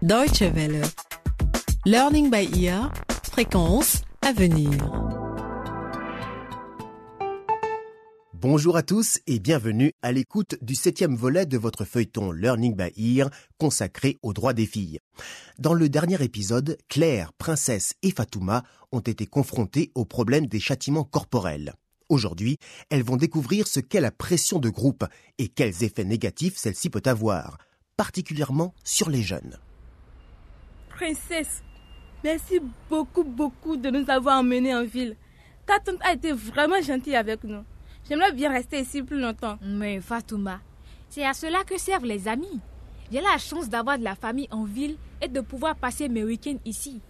Deutsche Welle. Learning by Ear. Fréquence à venir. Bonjour à tous et bienvenue à l'écoute du 7e volet de votre feuilleton Learning by Ear consacré aux droits des filles. Dans le dernier épisode, Claire, Princesse et Fatouma ont été confrontées au problème des châtiments corporels. Aujourd'hui, elles vont découvrir ce qu'est la pression de groupe et quels effets négatifs celle-ci peut avoir, particulièrement sur les jeunes. Princesse, merci beaucoup de nous avoir emmenés en ville. Ta tante a été vraiment gentille avec nous. J'aimerais bien rester ici plus longtemps. Mais Fatouma, c'est à cela que servent les amis. J'ai la chance d'avoir de la famille en ville et de pouvoir passer mes week-ends ici.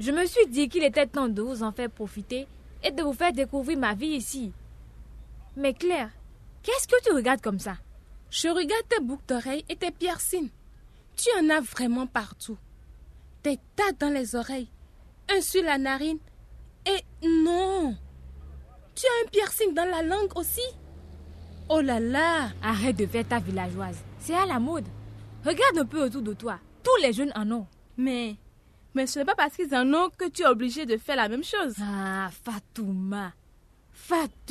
Je me suis dit qu'il était temps de vous en faire profiter et de vous faire découvrir ma vie ici. Mais Claire, qu'est-ce que tu regardes comme ça? Je regarde tes boucles d'oreilles et tes piercings. Tu en as vraiment partout. Des tas dans les oreilles, un sur la narine et non! Tu as un piercing dans la langue aussi? Oh là là! Arrête de faire ta villageoise. C'est à la mode. Regarde un peu autour de toi. Tous les jeunes en ont. Mais ce n'est pas parce qu'ils en ont que tu es obligée de faire la même chose. Ah, Fatouma!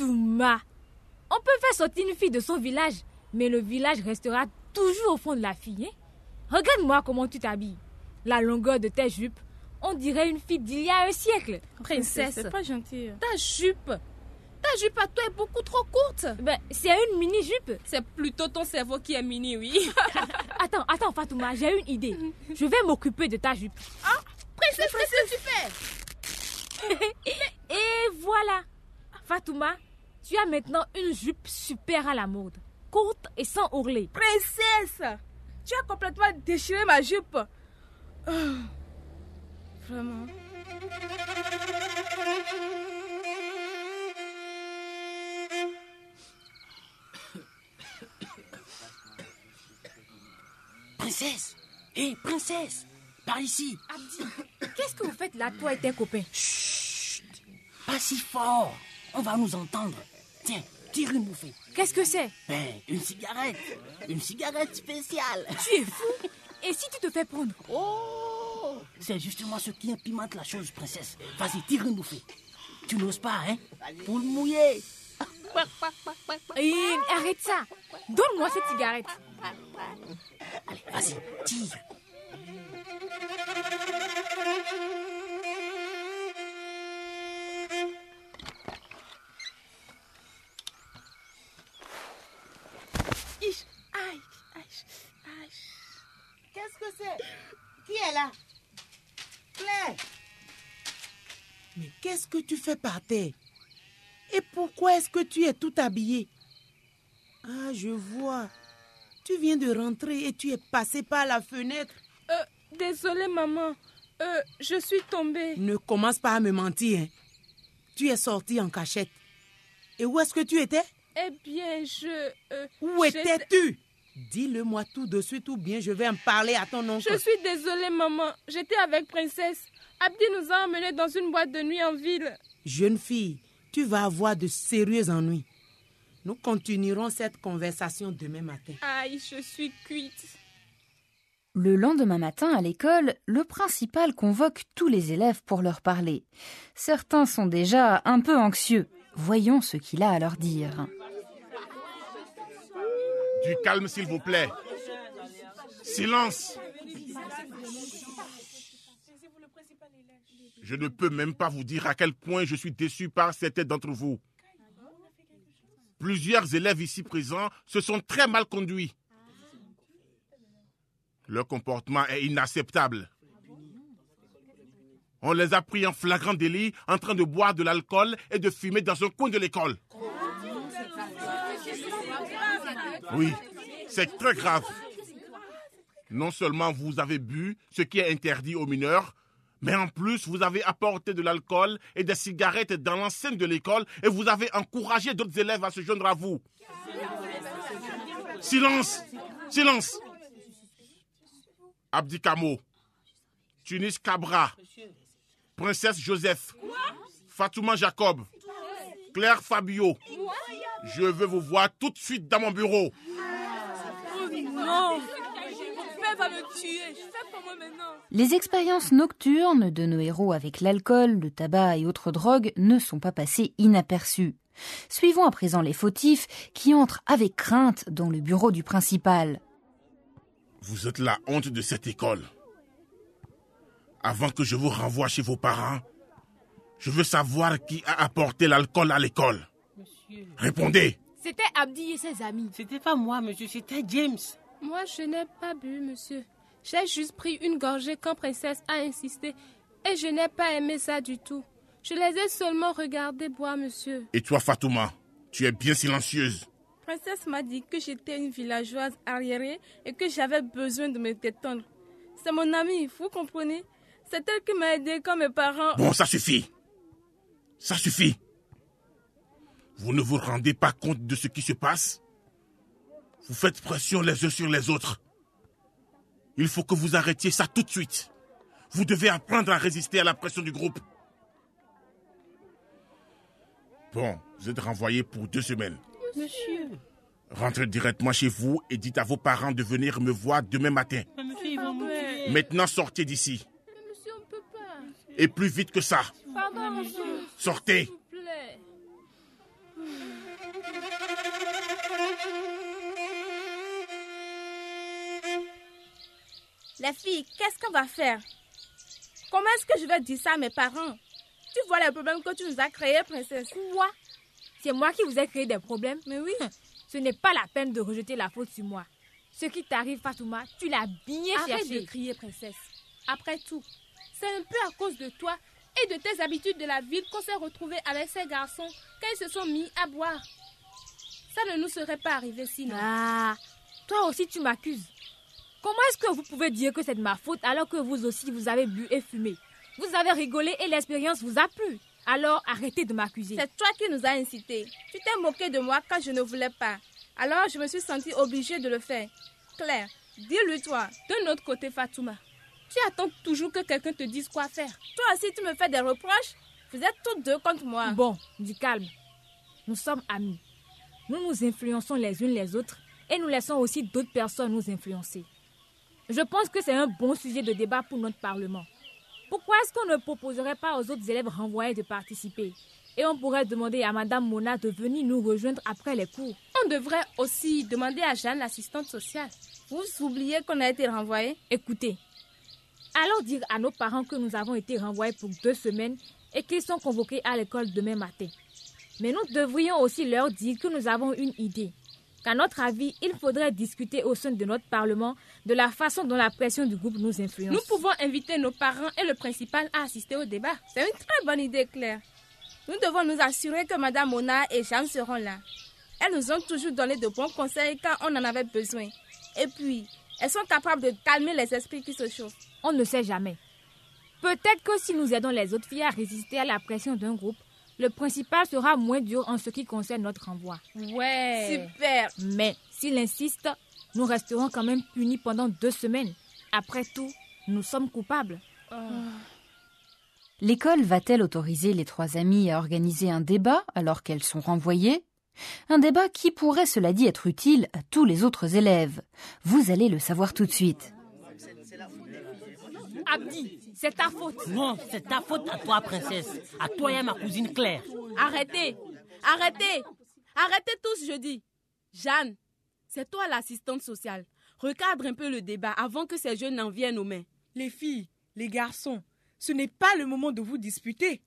On peut faire sortir une fille de son village, mais le village restera toujours au fond de la fille. Hein? Regarde-moi comment tu t'habilles. La longueur de tes jupes, on dirait une fille d'il y a un siècle. Princesse, c'est pas gentil. Ta jupe à toi est beaucoup trop courte. Ben, c'est une mini-jupe. C'est plutôt ton cerveau qui est mini, oui. Attends, Fatouma, j'ai une idée. Je vais m'occuper de ta jupe. Ah, princesse, qu'est-ce que tu fais? Et voilà. Fatouma, tu as maintenant une jupe super à la mode. Courte et sans ourlet. Princesse, tu as complètement déchiré ma jupe. Oh, vraiment. Princesse! Hé, princesse! Par ici! Abdi, qu'est-ce que vous faites là, toi et tes copains? Chut! Pas si fort! On va nous entendre. Tiens, tire une bouffée. Qu'est-ce que c'est? Ben, une cigarette! Une cigarette spéciale! Tu es fou! Et si tu te fais prendre? Oh! C'est justement ce qui impimente la chose, princesse. Vas-y, tire une bouffée. Tu n'oses pas, hein? Pour le mouiller! Arrête ça! Donne-moi cette cigarette! Allez, vas-y, tire! Aïe! Qu'est-ce que c'est? Qui est là? Claire! Mais qu'est-ce que tu fais par terre? Et pourquoi est-ce que tu es tout habillée? Ah, je vois. Tu viens de rentrer et tu es passée par la fenêtre. Désolée, maman. Je suis tombée. Ne commence pas à me mentir. Hein. Tu es sortie en cachette. Et où est-ce que tu étais? Eh bien, où étais-tu? Dis-le-moi tout de suite ou bien je vais en parler à ton oncle. Je suis désolée, maman. J'étais avec Princesse. Abdi nous a emmenés dans une boîte de nuit en ville. Jeune fille, tu vas avoir de sérieux ennuis. Nous continuerons cette conversation demain matin. Aïe, je suis cuite. Le lendemain matin à l'école, le principal convoque tous les élèves pour leur parler. Certains sont déjà un peu anxieux. Voyons ce qu'il a à leur dire. Du calme, s'il vous plaît. Silence. Je ne peux même pas vous dire à quel point je suis déçu par certains d'entre vous. Plusieurs élèves ici présents se sont très mal conduits. Leur comportement est inacceptable. On les a pris en flagrant délit, en train de boire de l'alcool et de fumer dans un coin de l'école. Oui, c'est très grave. Non seulement vous avez bu, ce qui est interdit aux mineurs, mais en plus, vous avez apporté de l'alcool et des cigarettes dans l'enceinte de l'école et vous avez encouragé d'autres élèves à se joindre à vous. Silence! Abdi Kamo, Tunis Kabra, Princesse Joseph, Fatouma Jacob, Claire Fabio. Je veux vous voir tout de suite dans mon bureau. Non, ne fais va me tuer. Je fais pour moi maintenant. Les expériences nocturnes de nos héros avec l'alcool, le tabac et autres drogues ne sont pas passées inaperçues. Suivons à présent les fautifs qui entrent avec crainte dans le bureau du principal. Vous êtes la honte de cette école. Avant que je vous renvoie chez vos parents, je veux savoir qui a apporté l'alcool à l'école. Monsieur. Répondez. C'était Abdi et ses amis. C'était pas moi, monsieur, c'était James. Moi, je n'ai pas bu, monsieur. J'ai juste pris une gorgée quand Princesse a insisté et je n'ai pas aimé ça du tout. Je les ai seulement regardés boire, monsieur. Et toi, Fatouma, tu es bien silencieuse. Princesse m'a dit que j'étais une villageoise arriérée et que j'avais besoin de me détendre. C'est mon amie, vous comprenez? C'est elle qui m'a aidée quand mes parents... Bon, ça suffit. Ça suffit. Vous ne vous rendez pas compte de ce qui se passe? Vous faites pression les uns sur les autres. Il faut que vous arrêtiez ça tout de suite. Vous devez apprendre à résister à la pression du groupe. Bon, vous êtes renvoyés pour 2 semaines. Monsieur. Rentrez directement chez vous et dites à vos parents de venir me voir demain matin. Monsieur, ils vont mourir. Maintenant, sortez d'ici. Mais monsieur, on peut pas. Et plus vite que ça. Pardon, monsieur. Sortez. S'il vous plaît. Les filles, qu'est-ce qu'on va faire? Comment est-ce que je vais dire ça à mes parents? Tu vois les problèmes que tu nous as créés, princesse. Quoi? C'est moi qui vous ai créé des problèmes? Mais oui. Ce n'est pas la peine de rejeter la faute sur moi. Ce qui t'arrive, Fatouma, tu l'as bien cherché. Arrête de crier, princesse. Après tout, c'est un peu à cause de toi et de tes habitudes de la ville qu'on s'est retrouvés avec ces garçons quand ils se sont mis à boire. Ça ne nous serait pas arrivé sinon. Ah, toi aussi tu m'accuses. Comment est-ce que vous pouvez dire que c'est de ma faute alors que vous aussi vous avez bu et fumé? Vous avez rigolé et l'expérience vous a plu. Alors arrêtez de m'accuser. C'est toi qui nous as incités. Tu t'es moqué de moi quand je ne voulais pas. Alors je me suis sentie obligée de le faire. Claire, dis-le toi. De notre côté, Fatouma, tu attends toujours que quelqu'un te dise quoi faire. Toi aussi tu me fais des reproches. Vous êtes toutes deux contre moi. Bon, du calme. Nous sommes amis. Nous nous influençons les unes les autres et nous laissons aussi d'autres personnes nous influencer. Je pense que c'est un bon sujet de débat pour notre Parlement. Pourquoi est-ce qu'on ne proposerait pas aux autres élèves renvoyés de participer? Et on pourrait demander à Madame Mona de venir nous rejoindre après les cours. On devrait aussi demander à Jeanne, l'assistante sociale. Vous oubliez qu'on a été renvoyés? Écoutez, allons dire à nos parents que nous avons été renvoyés pour 2 semaines et qu'ils sont convoqués à l'école demain matin. Mais nous devrions aussi leur dire que nous avons une idée. Qu'à notre avis, il faudrait discuter au sein de notre Parlement de la façon dont la pression du groupe nous influence. Nous pouvons inviter nos parents et le principal à assister au débat. C'est une très bonne idée, Claire. Nous devons nous assurer que Madame Mona et Jeanne seront là. Elles nous ont toujours donné de bons conseils quand on en avait besoin. Et puis, elles sont capables de calmer les esprits qui se chauffent. On ne sait jamais. Peut-être que si nous aidons les autres filles à résister à la pression d'un groupe, le principal sera moins dur en ce qui concerne notre renvoi. Ouais. Super. Mais s'il insiste, nous resterons quand même punis pendant 2 semaines. Après tout, nous sommes coupables. Oh. L'école va-t-elle autoriser les 3 amies à organiser un débat alors qu'elles sont renvoyées? Un débat qui pourrait, cela dit, être utile à tous les autres élèves. Vous allez le savoir tout de suite. Abdi, c'est ta faute. Non, c'est ta faute à toi, princesse. À toi et à ma cousine Claire. Arrêtez. Arrêtez. Arrêtez tous, je dis. Jeanne, c'est toi l'assistante sociale. Recadre un peu le débat avant que ces jeunes n'en viennent aux mains. Les filles, les garçons, ce n'est pas le moment de vous disputer.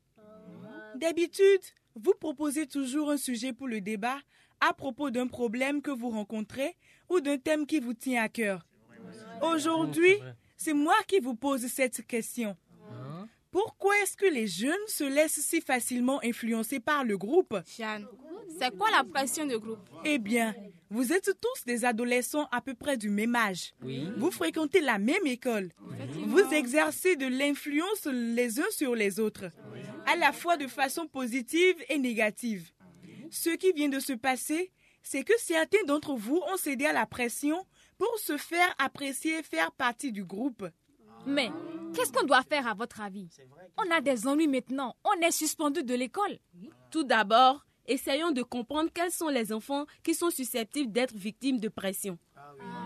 D'habitude, vous proposez toujours un sujet pour le débat à propos d'un problème que vous rencontrez ou d'un thème qui vous tient à cœur. Aujourd'hui, c'est moi qui vous pose cette question. Pourquoi est-ce que les jeunes se laissent si facilement influencer par le groupe? Jeanne, c'est quoi la pression de groupe? Eh bien, vous êtes tous des adolescents à peu près du même âge. Oui. Vous fréquentez la même école. Oui. Vous exercez de l'influence les uns sur les autres, à la fois de façon positive et négative. Ce qui vient de se passer, c'est que certains d'entre vous ont cédé à la pression pour se faire apprécier, faire partie du groupe. Mais qu'est-ce qu'on doit faire à votre avis? On a des ennuis maintenant, on est suspendu de l'école. Tout d'abord, essayons de comprendre quels sont les enfants qui sont susceptibles d'être victimes de pression.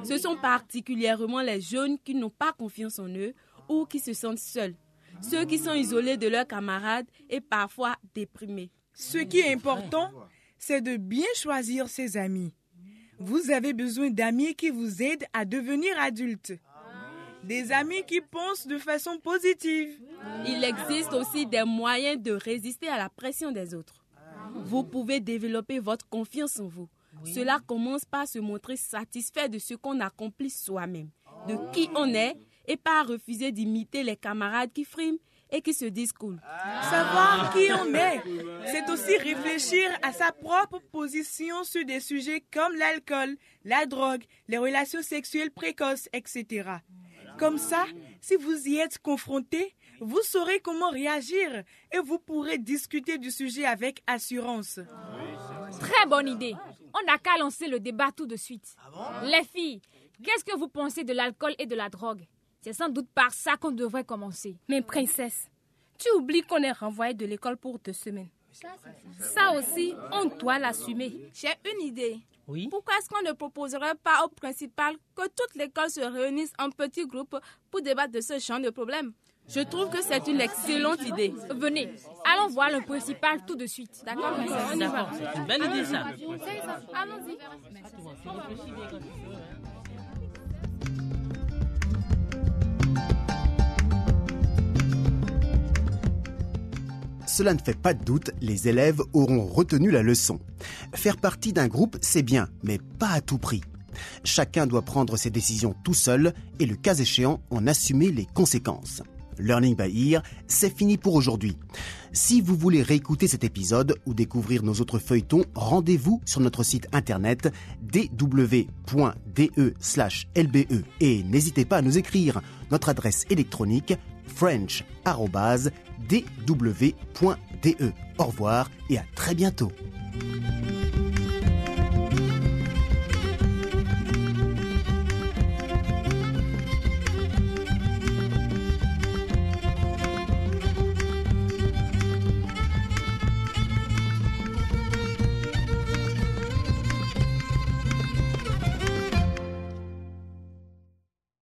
Ce sont particulièrement les jeunes qui n'ont pas confiance en eux ou qui se sentent seuls, ceux qui sont isolés de leurs camarades et parfois déprimés. Ce qui est important, c'est de bien choisir ses amis. Vous avez besoin d'amis qui vous aident à devenir adulte. Des amis qui pensent de façon positive. Il existe aussi des moyens de résister à la pression des autres. Vous pouvez développer votre confiance en vous. Cela commence par se montrer satisfait de ce qu'on accomplit soi-même, de qui on est, et par refuser d'imiter les camarades qui friment et qui se disent cool. Savoir qui on est, c'est aussi réfléchir à sa propre position sur des sujets comme l'alcool, la drogue, les relations sexuelles précoces, etc. Comme ça, si vous y êtes confronté, vous saurez comment réagir et vous pourrez discuter du sujet avec assurance. Très bonne idée. On n'a qu'à lancer le débat tout de suite. Les filles, qu'est-ce que vous pensez de l'alcool et de la drogue ? C'est sans doute par ça qu'on devrait commencer. Mais princesse, tu oublies qu'on est renvoyé de l'école pour 2 semaines. Ça aussi, on doit l'assumer. J'ai une idée. Oui? Pourquoi est-ce qu'on ne proposerait pas au principal que toute l'école se réunisse en petits groupes pour débattre de ce genre de problème? Je trouve que c'est une excellente idée. Venez, allons voir le principal tout de suite. D'accord, princesse? On y va. C'est une belle idée, ça. Allons-y. Cela ne fait pas de doute, les élèves auront retenu la leçon. Faire partie d'un groupe, c'est bien, mais pas à tout prix. Chacun doit prendre ses décisions tout seul et le cas échéant en assumer les conséquences. Learning by Ear, c'est fini pour aujourd'hui. Si vous voulez réécouter cet épisode ou découvrir nos autres feuilletons, rendez-vous sur notre site internet dw.de/lbe et n'hésitez pas à nous écrire. Notre adresse électronique french@dw.de. Au revoir et à très bientôt.